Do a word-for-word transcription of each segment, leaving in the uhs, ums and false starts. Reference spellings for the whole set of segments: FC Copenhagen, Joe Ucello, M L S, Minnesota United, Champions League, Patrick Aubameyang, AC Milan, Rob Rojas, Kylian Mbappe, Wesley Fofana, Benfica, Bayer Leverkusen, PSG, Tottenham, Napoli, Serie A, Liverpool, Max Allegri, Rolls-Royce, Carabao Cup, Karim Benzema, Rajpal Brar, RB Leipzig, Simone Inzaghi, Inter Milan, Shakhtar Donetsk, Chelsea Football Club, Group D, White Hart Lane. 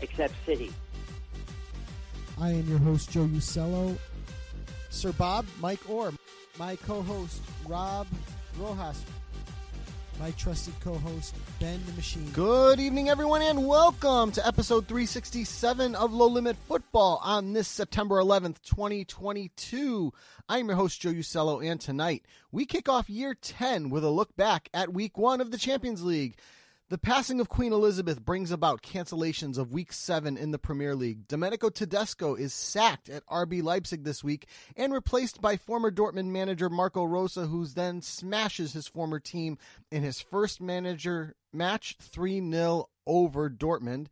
except City. I am your host, Joe Ucello. Sir Bob, Mike Orr. My co-host, Rob Rojas. My trusted co-host, Ben the Machine. Good evening, everyone, and welcome to episode three sixty-seven of Low Limit Football on this September eleventh, twenty twenty-two. I'm your host, Joe Ucello, and tonight we kick off year ten with a look back at week one of the Champions League. The passing of Queen Elizabeth brings about cancellations of week seven in the Premier League. Domenico Tedesco is sacked at R B Leipzig this week and replaced by former Dortmund manager Marco Rosa, who then smashes his former team in his first manager match three nil over Dortmund.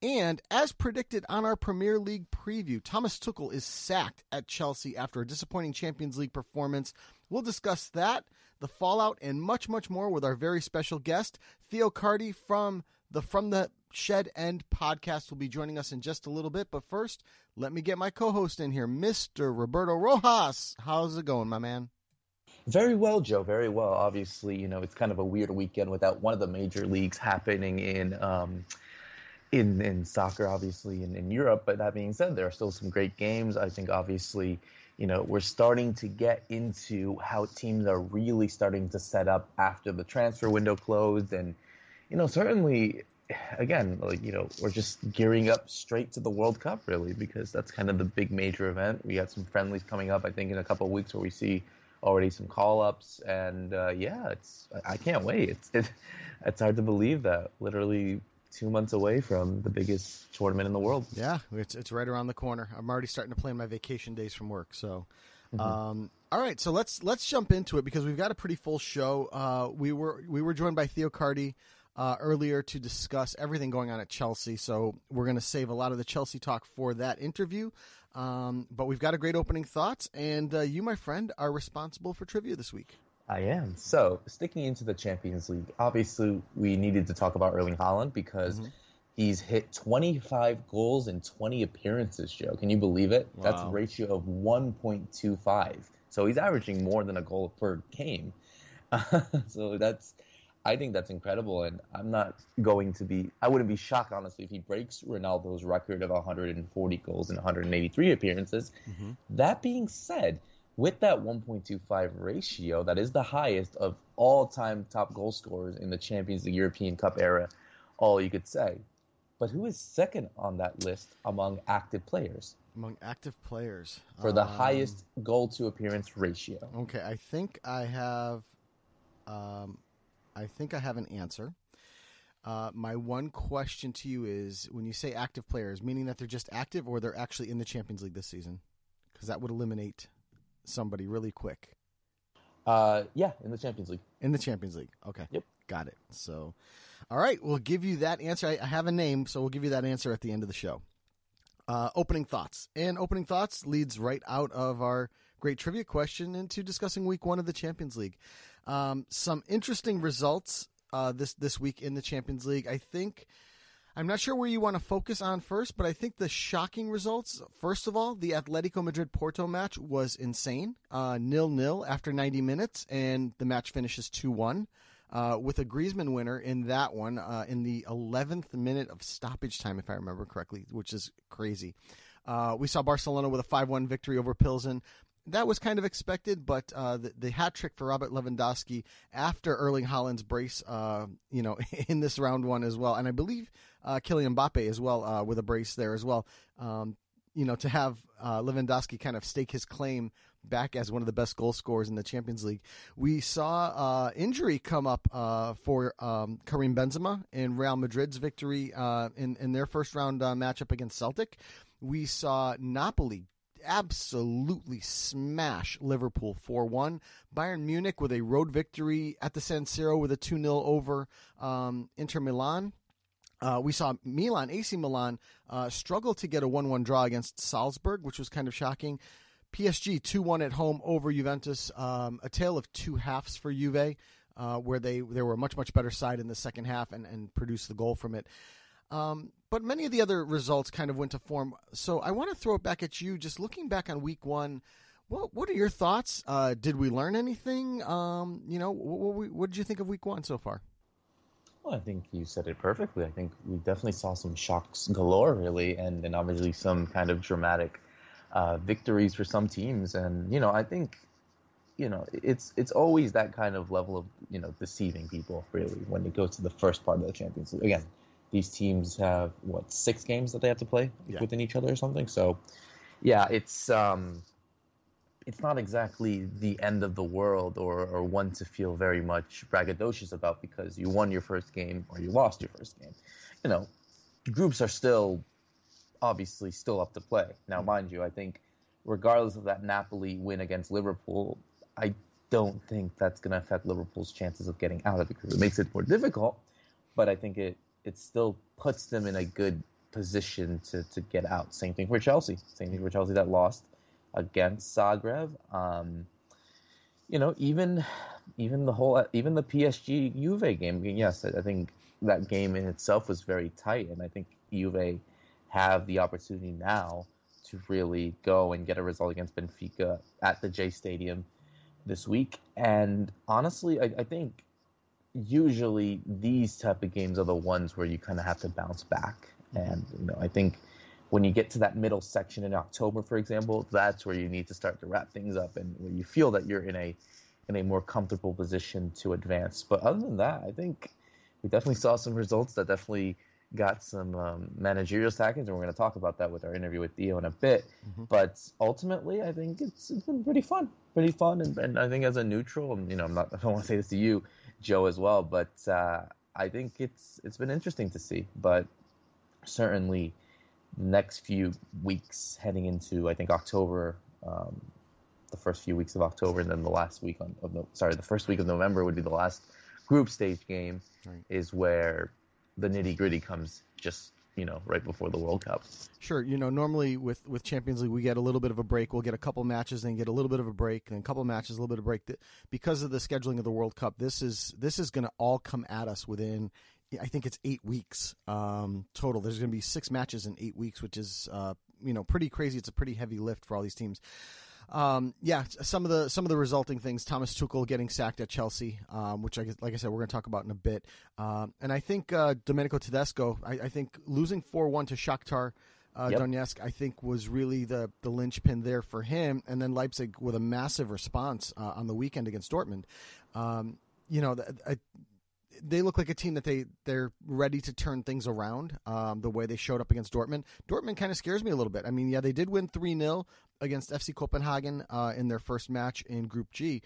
And as predicted on our Premier League preview, Thomas Tuchel is sacked at Chelsea after a disappointing Champions League performance. We'll discuss that, the fallout, and much, much more with our very special guest, Theo Carty from the From the Shed End podcast will be joining us in just a little bit. But first, let me get my co-host in here, Mister Roberto Rojas. How's it going, my man? Very well, Joe. Very well. Obviously, you know, it's kind of a weird weekend without one of the major leagues happening in um, in, in soccer, obviously, in, in Europe. But that being said, there are still some great games. I think, obviously, you know, we're starting to get into how teams are really starting to set up after the transfer window closed. And, you know, certainly, again, like, you know, we're just gearing up straight to the World Cup, really, because that's kind of the big major event. We got some friendlies coming up, I think, in a couple of weeks where we see already some call-ups. And, uh, yeah, it's I can't wait. It's, it, it's hard to believe that literally two months away from the biggest tournament in the world. Yeah, it's it's right around the corner. I'm already starting to plan my vacation days from work. So, mm-hmm. um, all right, so let's let's jump into it because we've got a pretty full show. Uh, we were we were joined by Theo Carty uh, earlier to discuss everything going on at Chelsea. So we're going to save a lot of the Chelsea talk for that interview. Um, but we've got a great opening thoughts, and uh, you, my friend, are responsible for trivia this week. I am. So, sticking into the Champions League, obviously we needed to talk about Erling Haaland because mm-hmm. he's hit twenty-five goals in twenty appearances, Joe. Can you believe it? Wow. That's a ratio of one point two five. So, he's averaging more than a goal per game. Uh, so, that's, I think that's incredible. And I'm not going to be, I wouldn't be shocked, honestly, if he breaks Ronaldo's record of one hundred forty goals in one hundred eighty-three appearances. Mm-hmm. That being said, with that one point two five ratio, that is the highest of all-time top goal scorers in the Champions League European Cup era, all you could say. But who is second on that list among active players? Among active players. For the um, highest goal-to-appearance ratio. Okay, I think I have um, I think I have an answer. Uh, my one question to you is, when you say active players, meaning that they're just active or they're actually in the Champions League this season? Because that would eliminate somebody really quick. Uh, yeah, in the Champions League. In the Champions League. Okay. Yep. Got it. So, all right, we'll give you that answer. I, I have a name, so we'll give you that answer at the end of the show. Uh, opening thoughts. And opening thoughts leads right out of our great trivia question into discussing week one of the Champions League. Um, some interesting results uh, this, this week in the Champions League. I think I'm not sure where you want to focus on first, but I think the shocking results, first of all, the Atletico Madrid-Porto match was insane. Uh, nil-nil after ninety minutes, and the match finishes two one uh, with a Griezmann winner in that one uh, in the eleventh minute of stoppage time, if I remember correctly, which is crazy. Uh, we saw Barcelona with a five one victory over Pilsen. That was kind of expected, but uh, the, the hat trick for Robert Lewandowski after Erling Haaland's brace, uh, you know, in this round one as well, and I believe uh, Kylian Mbappe as well uh, with a brace there as well. Um, you know, to have uh, Lewandowski kind of stake his claim back as one of the best goal scorers in the Champions League. We saw uh, injury come up uh, for um, Karim Benzema in Real Madrid's victory uh, in in their first round uh, matchup against Celtic. We saw Napoli absolutely smash Liverpool four one. Bayern Munich with a road victory at the San Siro with a two nil over um, Inter Milan. Uh, we saw Milan, A C Milan, uh, struggle to get a one one draw against Salzburg, which was kind of shocking. P S G two one at home over Juventus, um, a tale of two halves for Juve, uh, where they, they were a much, much better side in the second half and, and produced the goal from it. Um, but many of the other results kind of went to form. So I want to throw it back at you. Just looking back on week one, what what are your thoughts? Uh, did we learn anything? Um, you know, what, what, what did you think of week one so far? Well, I think you said it perfectly. I think we definitely saw some shocks galore, really, and, and obviously some kind of dramatic uh, victories for some teams. And, you know, I think, you know, it's it's always that kind of level of, you know, deceiving people, really, when it goes to the first part of the Champions League. Again, these teams have, what, six games that they have to play yeah. within each other or something? So, yeah, it's um, it's not exactly the end of the world or, or one to feel very much braggadocious about because you won your first game or you lost your first game. You know, groups are still, obviously, still up to play. Now, mind you, I think regardless of that Napoli win against Liverpool, I don't think that's going to affect Liverpool's chances of getting out of the group. It makes it more difficult, but I think it... it still puts them in a good position to, to get out. Same thing for Chelsea. Same thing for Chelsea that lost against Zagreb. Um, you know, even even the whole even the P S G Juve game. Yes, I think that game in itself was very tight, and I think Juve have the opportunity now to really go and get a result against Benfica at the J Stadium this week. And honestly, I, I think. Usually these type of games are the ones where you kind of have to bounce back. And, you know, I think when you get to that middle section in October, for example, that's where you need to start to wrap things up and where you feel that you're in a in a more comfortable position to advance. But other than that, I think we definitely saw some results that definitely got some um, managerial tactics, and we're going to talk about that with our interview with Theo in a bit. Mm-hmm. But ultimately, I think it's, it's been pretty fun, pretty fun. And, and I think as a neutral, and, you know, I'm not, I don't want to say this to you, Joe, as well, but uh, I think it's it's been interesting to see. But certainly, next few weeks heading into I think October, um, the first few weeks of October, and then the last week on of the, sorry, the first week of November would be the last group stage game, right. Is where the nitty gritty comes. Just. You know, right before the World Cup. Sure. You know, normally with, with Champions League, we get a little bit of a break. We'll get a couple matches, then get a little bit of a break, then a couple matches, a little bit of a break. Because of the scheduling of the World Cup, this is this is going to all come at us within, I think it's eight weeks um, total. There's going to be six matches in eight weeks, which is, uh, you know, pretty crazy. It's a pretty heavy lift for all these teams. Um, yeah, some of the some of the resulting things. Thomas Tuchel getting sacked at Chelsea, um, which, I, like I said, we're going to talk about in a bit. Um, and I think uh, Domenico Tedesco, I, I think losing four one to Shakhtar uh, yep. Donetsk, I think was really the, the linchpin there for him. And then Leipzig with a massive response uh, on the weekend against Dortmund. Um, you know, I, they look like a team that they, they're ready to turn things around um, the way they showed up against Dortmund. Dortmund kind of scares me a little bit. I mean, yeah, they did win three nil. Against F C Copenhagen uh, in their first match in Group G.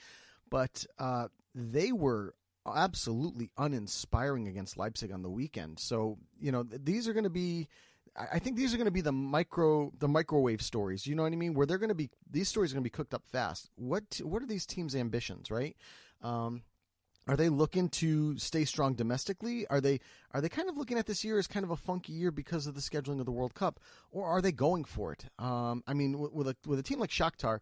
But uh, they were absolutely uninspiring against Leipzig on the weekend. So, you know, these are going to be, I think these are going to be the micro, the microwave stories, you know what I mean? Where they're going to be, these stories are going to be cooked up fast. What, what are these teams' ambitions, right? Um, Are they looking to stay strong domestically? Are they are they kind of looking at this year as kind of a funky year because of the scheduling of the World Cup, or are they going for it? Um, I mean, with a, with a team like Shakhtar,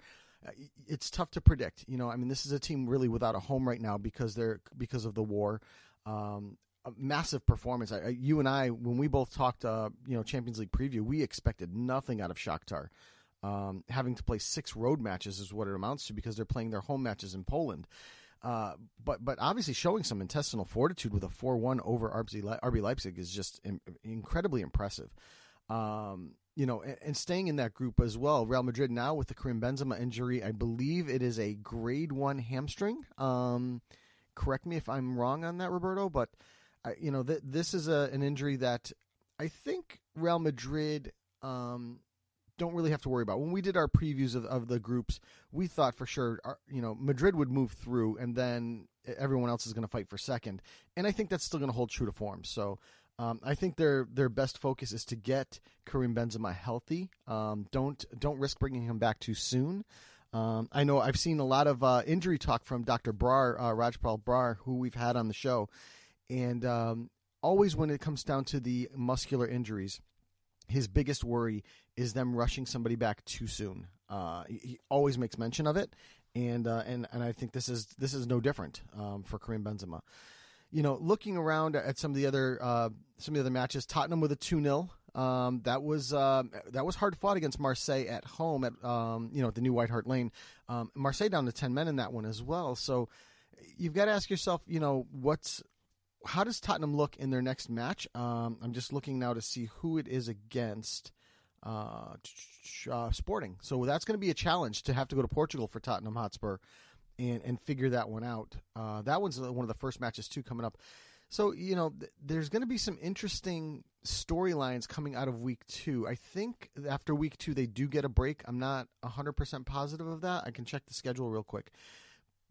it's tough to predict. You know, I mean, this is a team really without a home right now because they're because of the war. Um, a massive performance. I, you and I, when we both talked, uh, you know, Champions League preview, we expected nothing out of Shakhtar. Um, having to play six road matches is what it amounts to because they're playing their home matches in Poland. Uh, but but obviously showing some intestinal fortitude with a four one over R B Leipzig is just in, incredibly impressive. Um, you know, and, and staying in that group as well, Real Madrid now with the Karim Benzema injury, I believe it is a grade one hamstring. Um, correct me if I'm wrong on that, Roberto, but, I, you know, th- this is a, an injury that I think Real Madrid um, don't really have to worry about. When we did our previews of, of the groups, we thought for sure, our, you know, Madrid would move through and then everyone else is going to fight for second. And I think that's still going to hold true to form. So um, I think their their best focus is to get Karim Benzema healthy. Um, don't don't risk bringing him back too soon. Um, I know I've seen a lot of uh, injury talk from Doctor Brar, uh, Rajpal Brar, who we've had on the show. And um, always when it comes down to the muscular injuries, his biggest worry is them rushing somebody back too soon. Uh, he, he always makes mention of it, and uh, and and I think this is this is no different um, for Karim Benzema. You know, looking around at some of the other uh, some of the other matches, Tottenham with a two nil. Um, that was uh, that was hard fought against Marseille at home at um, you know at the new White Hart Lane. Um, Marseille down to ten men in that one as well. So you've got to ask yourself, you know, what's how does Tottenham look in their next match? Um, I'm just looking now to see who it is against. Uh, uh, Sporting. So that's going to be a challenge to have to go to Portugal for Tottenham Hotspur and, and figure that one out. Uh, that one's one of the first matches too coming up. So, you know, th- there's going to be some interesting storylines coming out of week two. I think after week two, they do get a break. I'm not a hundred percent positive of that. I can check the schedule real quick,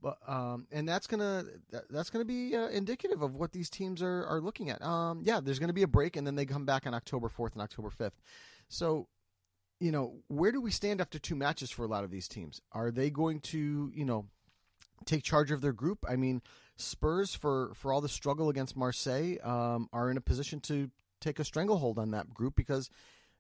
but, um, and that's going to, that's going to be uh, indicative of what these teams are, are looking at. Um, yeah, there's going to be a break and then they come back on October fourth and October fifth. So, you know, where do we stand after two matches for a lot of these teams? Are they going to, you know, take charge of their group? I mean, Spurs, for, for all the struggle against Marseille, um, are in a position to take a stranglehold on that group because,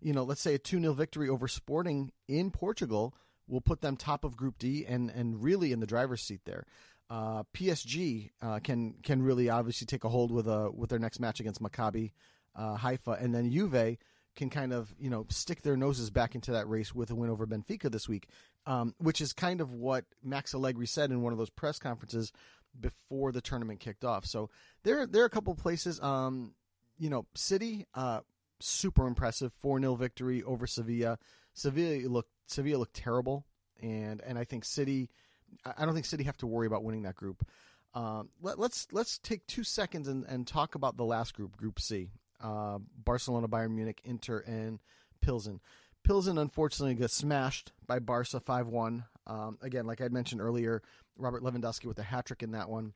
you know, let's say a two nil victory over Sporting in Portugal will put them top of Group D and, and really in the driver's seat there. Uh, P S G uh, can can really obviously take a hold with a with their next match against Maccabi uh, Haifa, and then Juve can kind of, you know, stick their noses back into that race with a win over Benfica this week, um, which is kind of what Max Allegri said in one of those press conferences before the tournament kicked off. So there, there are a couple of places, um, you know, City, uh, super impressive four nil victory over Sevilla. Sevilla looked, Sevilla looked terrible. And, and I think City, I don't think City have to worry about winning that group. Um, let, let's, let's take two seconds and, and talk about the last group, Group C. Uh, Barcelona, Bayern Munich, Inter, and Pilsen. Pilsen, unfortunately, gets smashed by Barca five one. Um, again, like I mentioned earlier, Robert Lewandowski with a hat-trick in that one.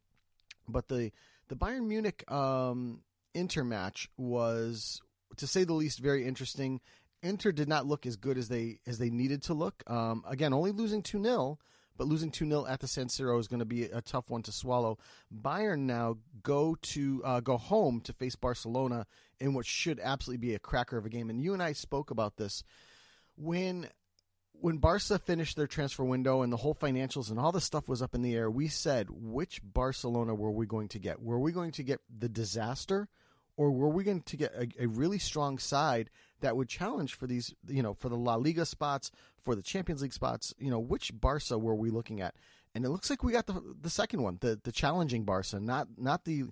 But the, the Bayern Munich um, Inter match was, to say the least, very interesting. Inter did not look as good as they as they needed to look. Um, again, only losing two nil, but losing two nil at the San Siro is going to be a tough one to swallow. Bayern now go to uh, go home to face Barcelona in what should absolutely be a cracker of a game. And you and I spoke about this when when Barca finished their transfer window and the whole financials and all the stuff was up in the air. We said, which Barcelona were we going to get? Were we going to get the disaster, or were we going to get a, a really strong side that would challenge for these, you know, for the La Liga spots, for the Champions League spots? You know, which Barca were we looking at? And it looks like we got the the second one, the the challenging Barca, not not the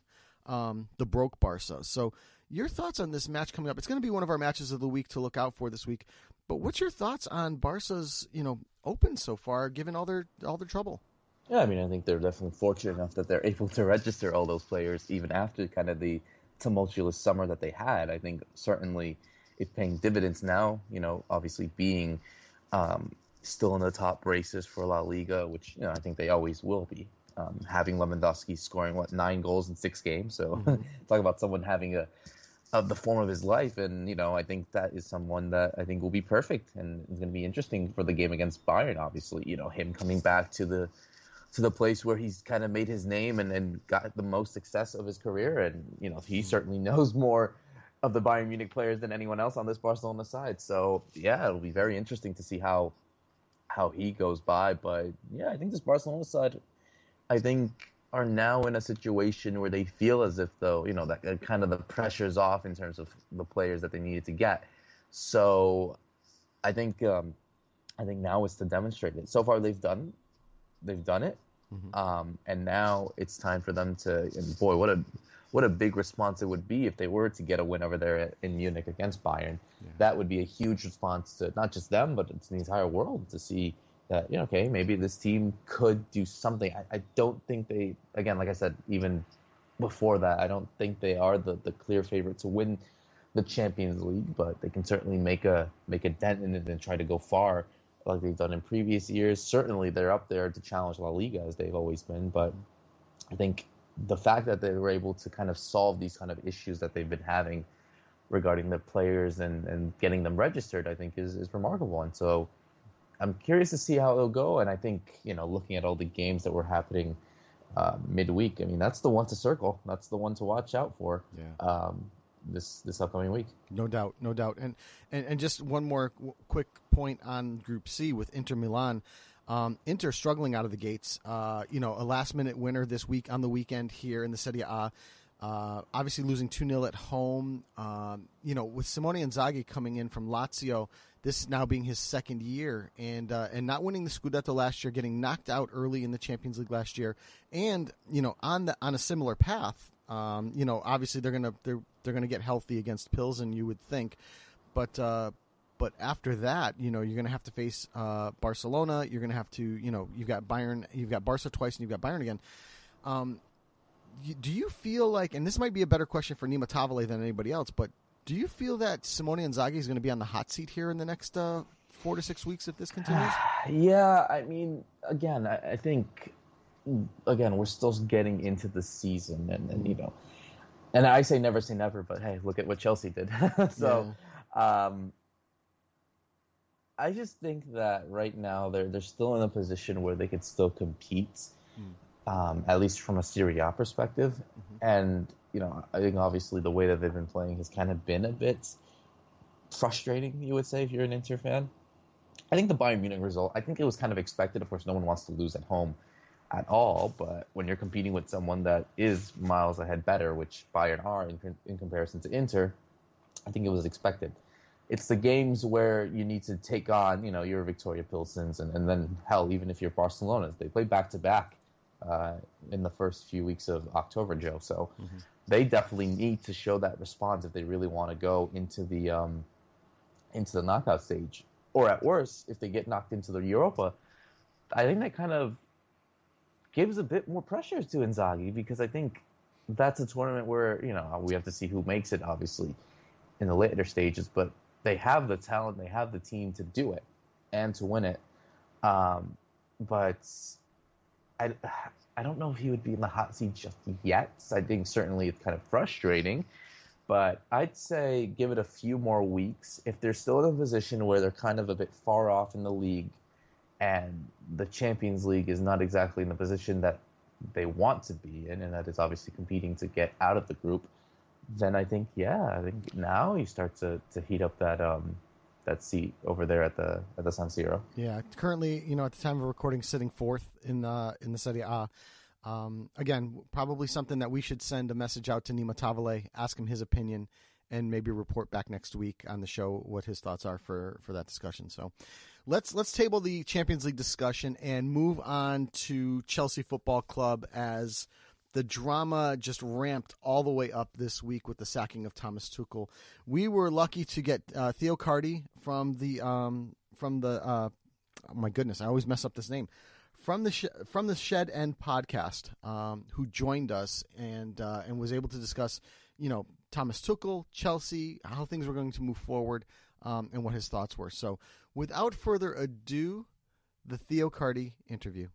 um, the broke Barca. So your thoughts on this match coming up? It's going to be one of our matches of the week to look out for this week. But what's your thoughts on Barca's, you know, open so far, given all their all their trouble? Yeah, I mean, I think they're definitely fortunate enough that they're able to register all those players, even after kind of the tumultuous summer that they had. I think certainly it's paying dividends now, you know, obviously being um, still in the top races for La Liga, which, you know, I think they always will be. Um, having Lewandowski scoring, what, nine goals in six games? So mm-hmm. Talk about someone having a of the form of his life. And, you know, I think that is someone that I think will be perfect and is going to be interesting for the game against Bayern, obviously. You know, him coming back to the to the place where he's kind of made his name and, and got the most success of his career. And, you know, he certainly knows more of the Bayern Munich players than anyone else on this Barcelona side. So, yeah, it'll be very interesting to see how how he goes by. But, yeah, I think this Barcelona side, I think are now in a situation where they feel as if, though, you know, that, that kind of the pressure's off in terms of the players that they needed to get. So I think um, I think now it's to demonstrate it. So far they've done they've done it, mm-hmm. um, and now it's time for them to. And boy, what a what a big response it would be if they were to get a win over there in Munich against Bayern. Yeah. That would be a huge response to not just them, but it's the entire world to see. That, you know, okay, maybe this team could do something. I, I don't think they, again, like I said, even before that, I don't think they are the, the clear favorite to win the Champions League, but they can certainly make a make a dent in it and try to go far like they've done in previous years. Certainly they're up there to challenge La Liga as they've always been, but I think the fact that they were able to kind of solve these kind of issues that they've been having regarding the players and, and getting them registered, I think is, is remarkable. And so I'm curious to see how it'll go, and I think, you know, looking at all the games that were happening uh, midweek, I mean, that's the one to circle. That's the one to watch out for yeah. um, this this upcoming week. No doubt, no doubt. And and, and just one more w- quick point on Group C with Inter Milan. Um, Inter struggling out of the gates. Uh, you know, a last-minute winner this week on the weekend here in the Serie A. Uh, obviously losing two nil at home. Um, you know, with Simone Inzaghi coming in from Lazio, this now being his second year, and uh, and not winning the Scudetto last year, getting knocked out early in the Champions League last year, and you know on the on a similar path. Um, you know, obviously they're gonna they're they're gonna get healthy against Pilsen, you would think, but uh, but after that, you know, you're gonna have to face uh, Barcelona. You're gonna have to, you know, you've got Bayern, you've got Barca twice, and you've got Bayern again. Um, do you feel like, and this might be a better question for Nima Tavale than anybody else, but do you feel that Simone Inzaghi is going to be on the hot seat here in the next uh, four to six weeks if this continues? Yeah, I mean, again, I, I think, again, we're still getting into the season, and, and you know, and I say never say never, but hey, look at what Chelsea did. so, yeah. um, I just think that right now they're they're still in a position where they could still compete, mm. um, at least from a Serie A perspective, mm-hmm. and. You know, I think obviously the way that they've been playing has kind of been a bit frustrating, you would say, if you're an Inter fan. I think the Bayern Munich result, I think it was kind of expected. Of course, no one wants to lose at home at all. But when you're competing with someone that is miles ahead better, which Bayern are in, in comparison to Inter, I think it was expected. It's the games where you need to take on, you know, your Victoria Pilsens and, and then, hell, even if you're Barcelona's. They play back-to-back uh, in the first few weeks of October, Joe. So... Mm-hmm. They definitely need to show that response if they really want to go into the um, into the knockout stage. Or at worst, if they get knocked into the Europa, I think that kind of gives a bit more pressure to Inzaghi, because I think that's a tournament where, you know, we have to see who makes it, obviously, in the later stages. But they have the talent, they have the team to do it and to win it. Um, but I... I don't know if he would be in the hot seat just yet. I think certainly it's kind of frustrating. But I'd say give it a few more weeks. If they're still in a position where they're kind of a bit far off in the league and the Champions League is not exactly in the position that they want to be in, and that is obviously competing to get out of the group, then I think, yeah, I think now you start to, to heat up that um, that seat over there at the at the San Siro. Yeah, currently, you know, at the time of recording, sitting fourth in uh, in the Serie A. Um, again, probably something that we should send a message out to Nima Tavale, ask him his opinion, and maybe report back next week on the show what his thoughts are for, for that discussion. So let's let's table the Champions League discussion and move on to Chelsea Football Club, as the drama just ramped all the way up this week with the sacking of Thomas Tuchel. We were lucky to get uh, Theo Carty from the um, from the uh, oh my goodness, I always mess up this name, from the sh- from the Shed End podcast, um, who joined us and uh, and was able to discuss, you know, Thomas Tuchel, Chelsea, how things were going to move forward, um, and what his thoughts were. So, without further ado, the Theo Carty interview.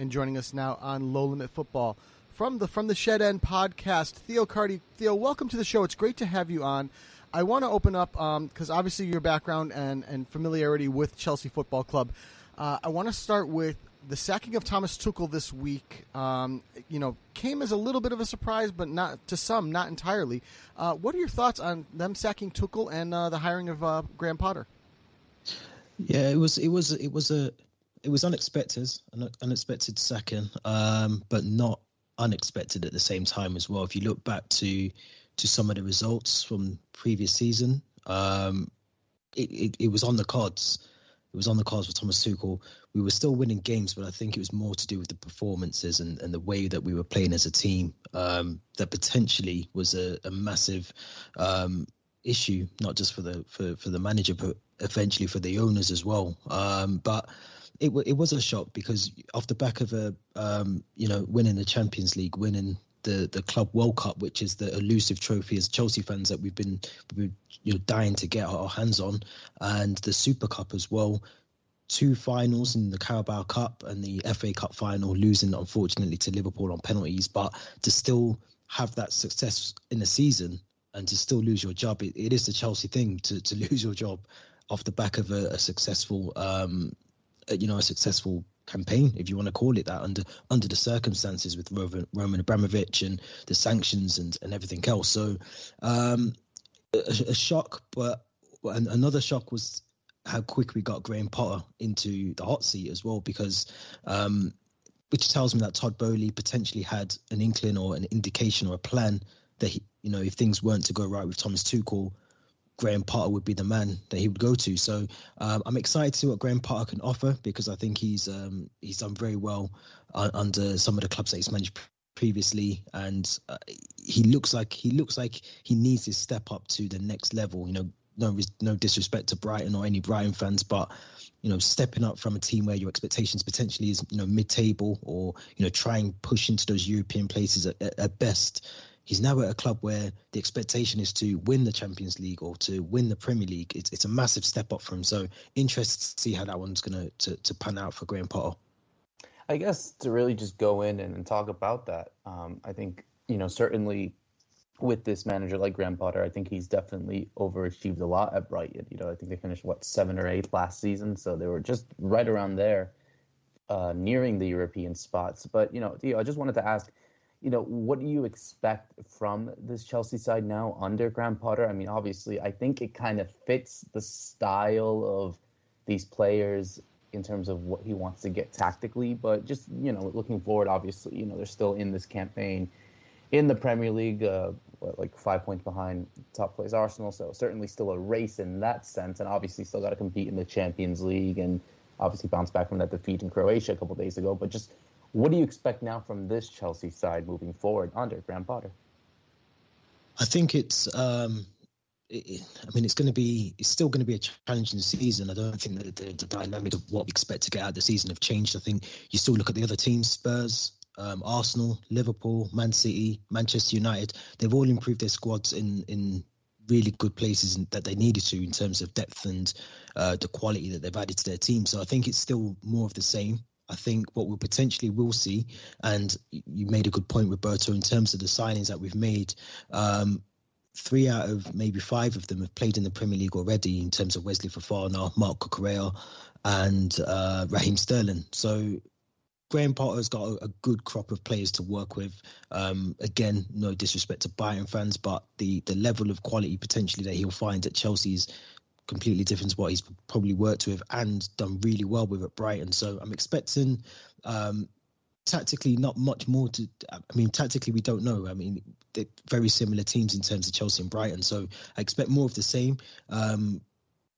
And joining us now on Low Limit Football, from the From the Shed End podcast, Theo Carty. Theo, welcome to the show. It's great to have you on. I want to open up, because um, obviously your background and, and familiarity with Chelsea Football Club. Uh, I want to start with the sacking of Thomas Tuchel this week. Um, you know, came as a little bit of a surprise, but not to some, not entirely. Uh, what are your thoughts on them sacking Tuchel and uh, the hiring of uh, Graham Potter? Yeah, it was it was it was a. it was unexpected, an unexpected second, um, but not unexpected at the same time as well. If you look back to to some of the results from previous season, um, it, it, it was on the cards. It was on the cards with Thomas Tuchel. We were still winning games, but I think it was more to do with the performances and, and the way that we were playing as a team. Um, that potentially was a, a massive um, issue, not just for the for, for the manager, but eventually for the owners as well. Um, but it it was a shock because off the back of a um, you know winning the Champions League, winning the the Club World Cup, which is the elusive trophy as Chelsea fans that we've been, we've been you know dying to get our hands on, and the Super Cup as well, two finals in the Carabao Cup and the F A Cup final, losing unfortunately to Liverpool on penalties, but to still have that success in the season and to still lose your job, it, it is the Chelsea thing to to lose your job off the back of a, a successful um you know a successful campaign, if you want to call it that, under under the circumstances with Roman, Roman Abramovich and the sanctions and, and everything else. So um, a, a shock, but another shock was how quick we got Graham Potter into the hot seat as well, because um, which tells me that Todd Boehly potentially had an inkling or an indication or a plan that he, you know if things weren't to go right with Thomas Tuchel, Graham Potter would be the man that he would go to. So um, I'm excited to see what Graham Potter can offer, because I think he's um, he's done very well uh, under some of the clubs that he's managed previously, and uh, he looks like he looks like he needs his step up to the next level. You know, no no disrespect to Brighton or any Brighton fans, but you know, stepping up from a team where your expectations potentially is you know mid-table or you know try and push into those European places at, at, at best. He's now at a club where the expectation is to win the Champions League or to win the Premier League. It's it's a massive step up for him. So interested to see how that one's going to to pan out for Graham Potter. I guess to really just go in and, and talk about that, um, I think, you know, certainly with this manager like Graham Potter, I think he's definitely overachieved a lot at Brighton. You know, I think they finished, what, seven or eight last season. So they were just right around there, uh, nearing the European spots. But, you know, Theo, I just wanted to ask, you know, what do you expect from this Chelsea side now under Graham Potter? I mean, obviously, I think it kind of fits the style of these players in terms of what he wants to get tactically. But just, you know, looking forward, obviously, you know, they're still in this campaign in the Premier League, uh, what, like five points behind top place Arsenal. So certainly still a race in that sense. And obviously still got to compete in the Champions League and obviously bounce back from that defeat in Croatia a couple of days ago. But just, what do you expect now from this Chelsea side moving forward under Graham Potter? I think it's, um, it, I mean, it's going to be, it's still going to be a challenging season. I don't think that the, the dynamic of what we expect to get out of the season have changed. I think you still look at the other teams, Spurs, um, Arsenal, Liverpool, Man City, Manchester United. They've all improved their squads in, in really good places that they needed to in terms of depth and uh, the quality that they've added to their team. So I think it's still more of the same. I think what we potentially will see, and you made a good point, Roberto, in terms of the signings that we've made, um, three out of maybe five of them have played in the Premier League already in terms of Wesley Fofana, Marc Cucurella and uh, Raheem Sterling. So Graham Potter's got a, a good crop of players to work with. Um, again, no disrespect to Bayern fans, but the, the level of quality potentially that he'll find at Chelsea's completely different to what he's probably worked with and done really well with at Brighton. So I'm expecting um, tactically not much more to, I mean, tactically we don't know. I mean, they're very similar teams in terms of Chelsea and Brighton. So I expect more of the same. Um,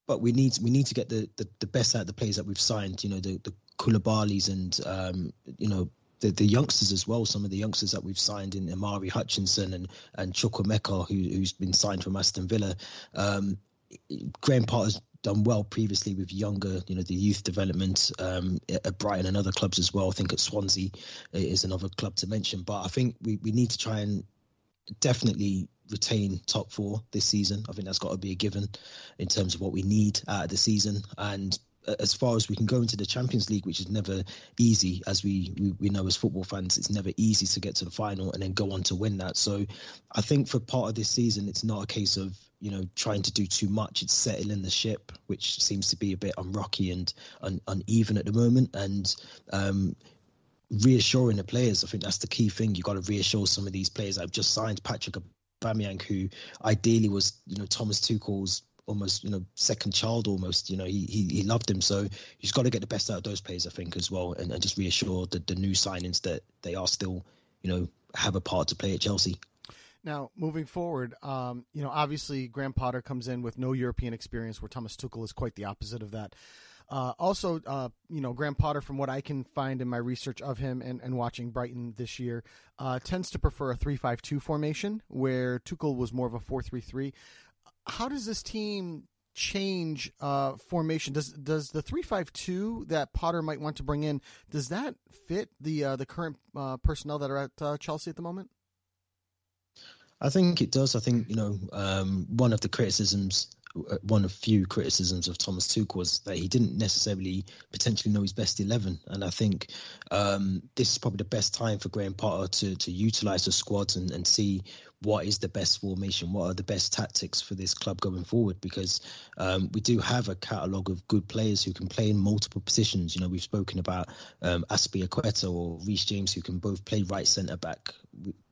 but we need we need to get the, the, the best out of the players that we've signed, you know, the, the Koulibaly's and, um, you know, The, the youngsters as well, some of the youngsters that we've signed in Amari Hutchinson and, and Chukwuemeka, who, who's been signed from Aston Villa. Um, Graham Potter's done well previously with younger, you know, the youth development um, at Brighton and other clubs as well. I think at Swansea is another club to mention. But I think we, we need to try and definitely retain top four this season. I think that's got to be a given in terms of what we need out of the season. And as far as we can go into the Champions League, which is never easy, as we, we, we know as football fans, it's never easy to get to the final and then go on to win that. So I think for part of this season, it's not a case of, you know, trying to do too much. It's settling the ship, which seems to be a bit unrocky and un- uneven at the moment. And um, reassuring the players, I think that's the key thing. You've got to reassure some of these players. I've just signed Patrick Aubameyang, who ideally was, you know, Thomas Tuchel's almost, you know, second child almost, you know, he he, he loved him. So he's got to get the best out of those players, I think, as well, and, and just reassure the, the new signings that they are still, you know, have a part to play at Chelsea. Now, moving forward, um, you know, obviously Graham Potter comes in with no European experience, where Thomas Tuchel is quite the opposite of that. Uh, also, uh, you know, Graham Potter, from what I can find in my research of him and, and watching Brighton this year, uh, tends to prefer a three five two formation, where Tuchel was more of a four three three. How does this team change uh, formation? Does does the three five two that Potter might want to bring in, does that fit the uh, the current uh, personnel that are at uh, Chelsea at the moment? I think it does. I think, you know, um, one of the criticisms one of few criticisms of Thomas Tuchel was that he didn't necessarily potentially know his best eleven. And I think um, this is probably the best time for Graham Potter to to utilise the squad and, and see what is the best formation, what are the best tactics for this club going forward, because um, we do have a catalogue of good players who can play in multiple positions. You know, we've spoken about um, Aspilicueta or Reece James, who can both play right centre-back.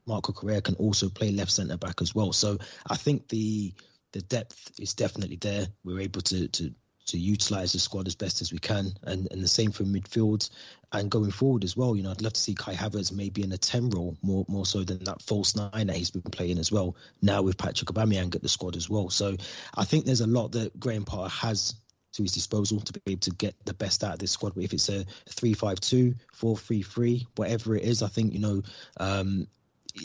Marco Correa can also play left centre-back as well. So I think the... The depth is definitely there. We're able to to, to utilise the squad as best as we can. And, and the same for midfield and going forward as well. You know, I'd love to see Kai Havertz maybe in a ten role, more more so than that false nine that he's been playing as well, now with Patrick Aubameyang at the squad as well. So I think there's a lot that Graham Potter has to his disposal to be able to get the best out of this squad. But if it's a three five two, four three three, whatever it is, I think, you know... Um,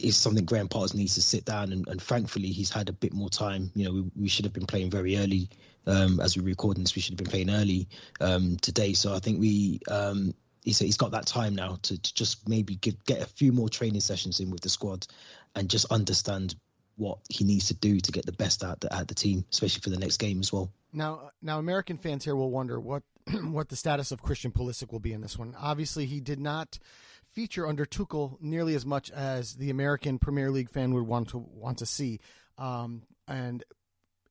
is something Graham Potter needs to sit down and, and thankfully he's had a bit more time. You know, we, we should have been playing very early um, as we're recording this. We should have been playing early um, today. So I think we um, he's, he's got that time now to, to just maybe give, get a few more training sessions in with the squad and just understand what he needs to do to get the best out the, out the team, especially for the next game as well. Now, now American fans here will wonder what what the status of Christian Pulisic will be in this one. Obviously, he did not feature under Tuchel nearly as much as the American Premier League fan would want to want to see. Um, and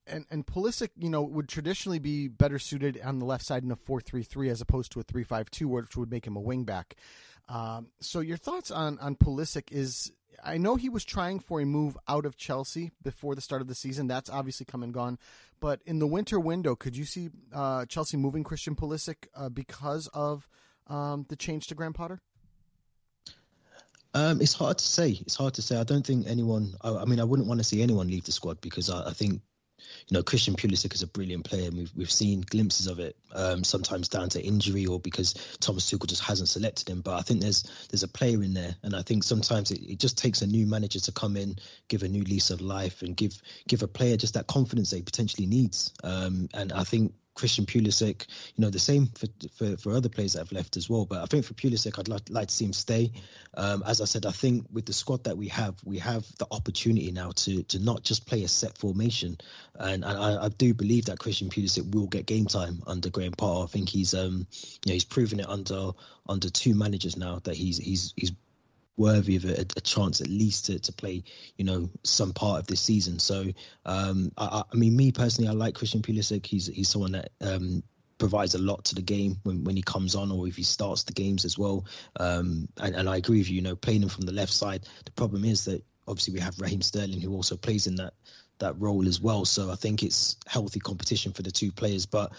and and Pulisic, you know, would traditionally be better suited on the left side in a four three three as opposed to a three five two, which would make him a wing back. Um, so your thoughts on, on Pulisic is, I know he was trying for a move out of Chelsea before the start of the season. That's obviously come and gone. But in the winter window, could you see uh, Chelsea moving Christian Pulisic uh, because of um, the change to Graham Potter? Um, it's hard to say. It's hard to say. I don't think anyone... I, I mean, I wouldn't want to see anyone leave the squad because I, I think, you know, Christian Pulisic is a brilliant player and we've, we've seen glimpses of it, um, sometimes down to injury or because Thomas Tuchel just hasn't selected him. But I think there's there's a player in there. And I think sometimes it, it just takes a new manager to come in, give a new lease of life and give give a player just that confidence they potentially needs. Um, and I think Christian Pulisic, you know, the same for, for, for other players that have left as well. But I think for Pulisic, I'd like, like to see him stay. Um, as I said, I think with the squad that we have, we have the opportunity now to to not just play a set formation. And, and I, I do believe that Christian Pulisic will get game time under Graham Potter. I think he's, um, you know, he's proven it under under two managers now that he's he's he's worthy of a, a chance at least to, to play, you know, some part of this season. So, um, I, I mean, me personally, I like Christian Pulisic. He's he's someone that um, provides a lot to the game when, when he comes on or if he starts the games as well. Um, and, and I agree with you, you know, playing him from the left side. The problem is that obviously we have Raheem Sterling who also plays in that, that role as well. So I think it's healthy competition for the two players. But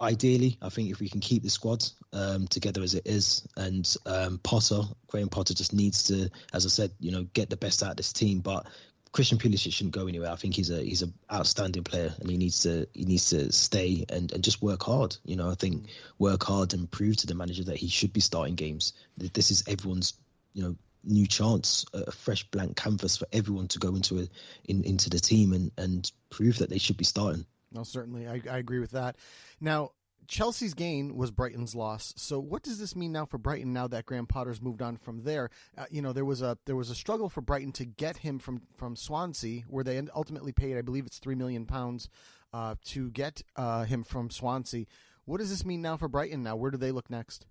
ideally, I think if we can keep the squad um, together as it is, and um, Potter, Graham Potter just needs to, as I said, you know, get the best out of this team. But Christian Pulisic shouldn't go anywhere. I think he's a he's an outstanding player, and he needs to he needs to stay and, and just work hard. You know, I think work hard and prove to the manager that he should be starting games. This is everyone's, you know, new chance, a fresh blank canvas for everyone to go into a, in into the team and, and prove that they should be starting. No, certainly. I, I agree with that. Now, Chelsea's gain was Brighton's loss. So what does this mean now for Brighton now that Graham Potter's moved on from there? Uh, you know, there was a there was a struggle for Brighton to get him from, from Swansea, where they ultimately paid, I believe it's three million pounds uh, to get uh, him from Swansea. What does this mean now for Brighton now? Where do they look next?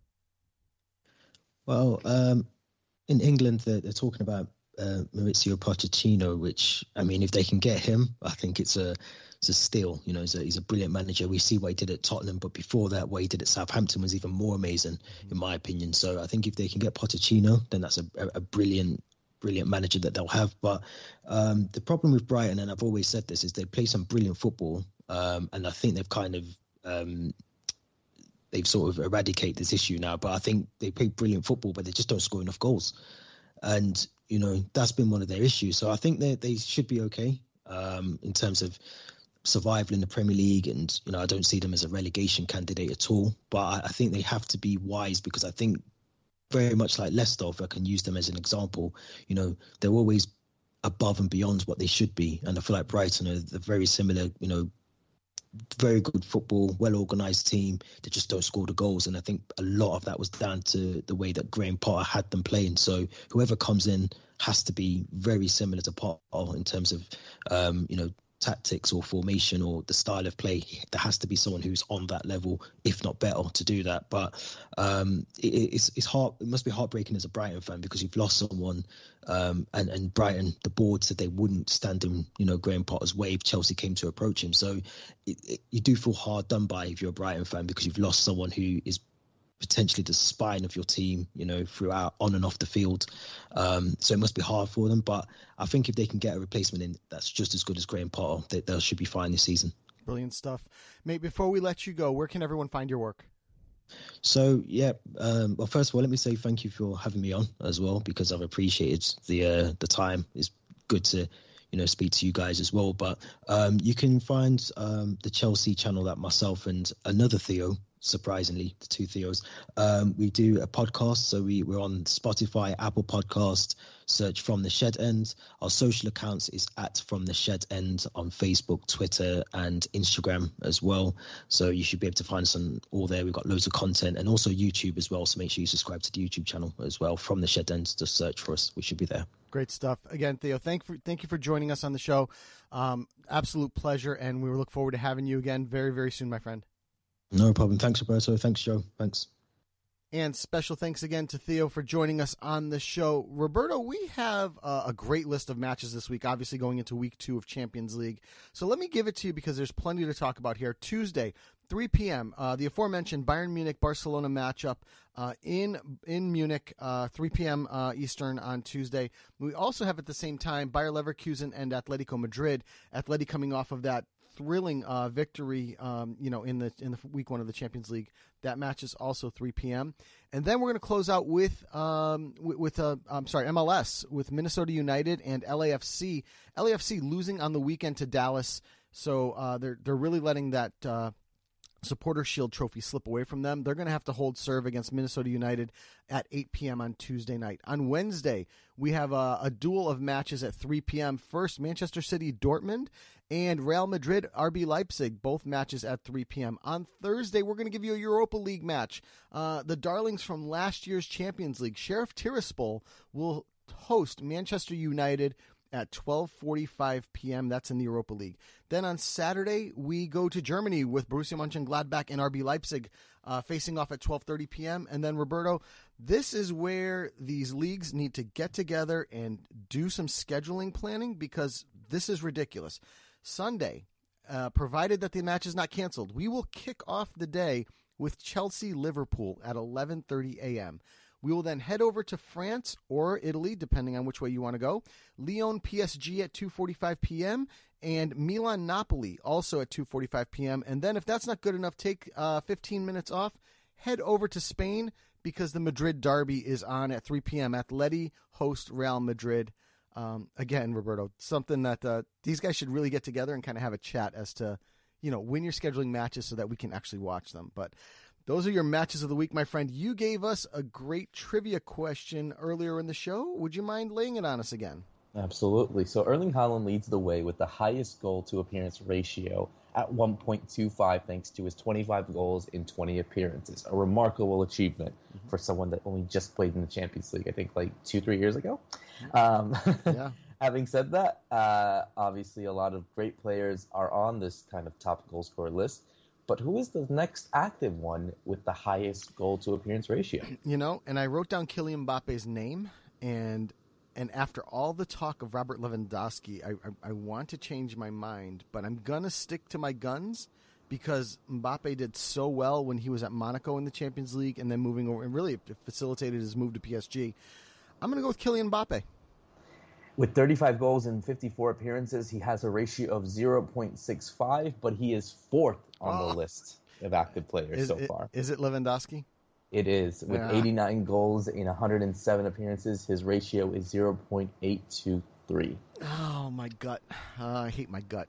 Well, um, in England, they're, they're talking about uh, Maurizio Pochettino, which, I mean, if they can get him, I think it's a... It's a steal, you know, he's a, he's a brilliant manager. We see what he did at Tottenham, but before that, what he did at Southampton was even more amazing, in my opinion. So I think if they can get Pochettino, then that's a, a, a brilliant brilliant manager that they'll have. But um, the problem with Brighton, and I've always said this, is they play some brilliant football. Um, and I think they've kind of... Um, they've sort of eradicated this issue now, but I think they play brilliant football, but they just don't score enough goals. And, you know, that's been one of their issues. So I think that they should be okay um, in terms of survival in the Premier League. And, you know, I don't see them as a relegation candidate at all, but I think they have to be wise, because I think very much like Leicester, if I can use them as an example, you know, they're always above and beyond what they should be. And I feel like Brighton are very similar, you know, very good football, well-organised team. They just don't score the goals. And I think a lot of that was down to the way that Graham Potter had them playing. So whoever comes in has to be very similar to Potter in terms of, um, you know, tactics or formation or the style of play. There has to be someone who's on that level, if not better, to do that. But um, it, it's it's hard. It must be heartbreaking as a Brighton fan, because you've lost someone. Um, and and Brighton, the board said they wouldn't stand him. You know, Graham Potter's wave. Chelsea came to approach him. So it, it, you do feel hard done by if you're a Brighton fan, because you've lost someone who is potentially the spine of your team, you know, throughout on and off the field. Um, so it must be hard for them. But I think if they can get a replacement in that's just as good as Graham Potter, they, they should be fine this season. Brilliant stuff. Mate, before we let you go, where can everyone find your work? So, yeah, um, well, first of all, let me say thank you for having me on as well, because I've appreciated the uh, the time. It's good to, you know, speak to you guys as well. But um, you can find um, the Chelsea channel that myself and another Theo, surprisingly, the two Theos, um, we do a podcast. So we, we're on Spotify, Apple Podcast, search From the Shed End. Our social accounts is at From the Shed End on Facebook, Twitter, and Instagram as well. So you should be able to find us on all there. We've got loads of content, and also YouTube as well. So make sure you subscribe to the YouTube channel as well, From the Shed End. Just search for us. We should be there. Great stuff. Again, Theo, thank for, thank you for joining us on the show. Um, absolute pleasure, and we look forward to having you again very, very soon, my friend. No problem. Thanks, Roberto. Thanks, Joe. Thanks. And special thanks again to Theo for joining us on the show. Roberto, we have a, a great list of matches this week, obviously going into week two of Champions League. So let me give it to you, because there's plenty to talk about here. Tuesday, three p.m., uh, the aforementioned Bayern Munich-Barcelona matchup uh, in in Munich, uh, three p.m. Uh, Eastern on Tuesday. We also have at the same time Bayer Leverkusen and Atletico Madrid. Atleti coming off of that thrilling uh, victory, um, you know, in the in the week one of the Champions League. That match is also three p.m. And then we're going to close out with um with, with a I'm sorry M L S with Minnesota United and L A F C. L A F C losing on the weekend to Dallas, so uh, they're they're really letting that Uh, Supporter Shield trophy slip away from them. They're going to have to hold serve against Minnesota United at eight p.m. on Tuesday night. On Wednesday, we have a, a duel of matches at three p.m. First, Manchester City, Dortmund, and Real Madrid, R B Leipzig, both matches at three p.m. On Thursday, we're going to give you a Europa League match. Uh, the darlings from last year's Champions League, Sheriff Tiraspol, will host Manchester United at twelve forty-five p.m. That's in the Europa League. Then on Saturday, we go to Germany with Borussia Mönchengladbach and R B Leipzig uh, facing off at twelve thirty p.m. And then, Roberto, this is where these leagues need to get together and do some scheduling planning, because this is ridiculous. Sunday, uh, provided that the match is not canceled, we will kick off the day with Chelsea-Liverpool at eleven thirty a.m., We will then head over to France or Italy, depending on which way you want to go. Lyon P S G at two forty-five p.m. and Milan Napoli also at two forty-five p.m. And then if that's not good enough, take uh, fifteen minutes off, head over to Spain, because the Madrid derby is on at three p.m. Atleti host Real Madrid. Um, again, Roberto, something that uh, these guys should really get together and kind of have a chat as to, you know, when you're scheduling matches so that we can actually watch them. But those are your matches of the week, my friend. You gave us a great trivia question earlier in the show. Would you mind laying it on us again? Absolutely. So Erling Haaland leads the way with the highest goal-to-appearance ratio at one point two five, thanks to his twenty-five goals in twenty appearances. A remarkable achievement mm-hmm. for someone that only just played in the Champions League, I think, like two, three years ago. Um, yeah. Having said that, uh, obviously a lot of great players are on this kind of top goal scorer list. But who is the next active one with the highest goal-to-appearance ratio? You know, and I wrote down Kylian Mbappe's name, and and after all the talk of Robert Lewandowski, I, I, I want to change my mind, but I'm going to stick to my guns, because Mbappe did so well when he was at Monaco in the Champions League and then moving over, and really facilitated his move to P S G. I'm going to go with Kylian Mbappe. With thirty-five goals and fifty-four appearances, he has a ratio of zero point six five, but he is fourth on oh. the list of active players is, so it, far. Is it Lewandowski? It is. With yeah. eighty-nine goals in one hundred seven appearances, his ratio is zero point eight two three. Oh, my gut. Uh, I hate my gut.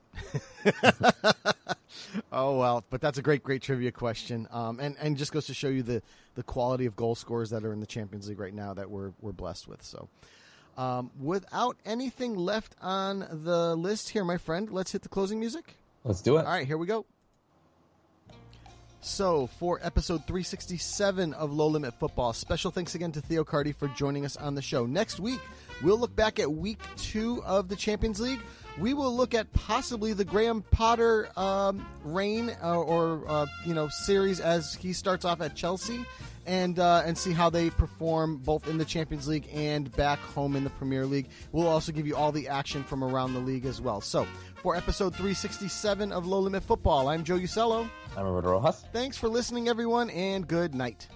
Oh, well, but that's a great, great trivia question. Um, and, and just goes to show you the, the quality of goal scorers that are in the Champions League right now that we're we're blessed with. So um, without anything left on the list here, my friend, let's hit the closing music. Let's do it. All right, here we go. So, for episode three sixty-seven of Low Limit Football, special thanks again to Theo Carty for joining us on the show. Next week, we'll look back at week two of the Champions League. We will look at possibly the Graham Potter um, reign uh, or uh, you know series as he starts off at Chelsea, and uh, and see how they perform both in the Champions League and back home in the Premier League. We'll also give you all the action from around the league as well. So for episode three sixty-seven of Low Limit Football, I'm Joe Ucello. I'm Roberto Rojas. Thanks for listening, everyone, and good night.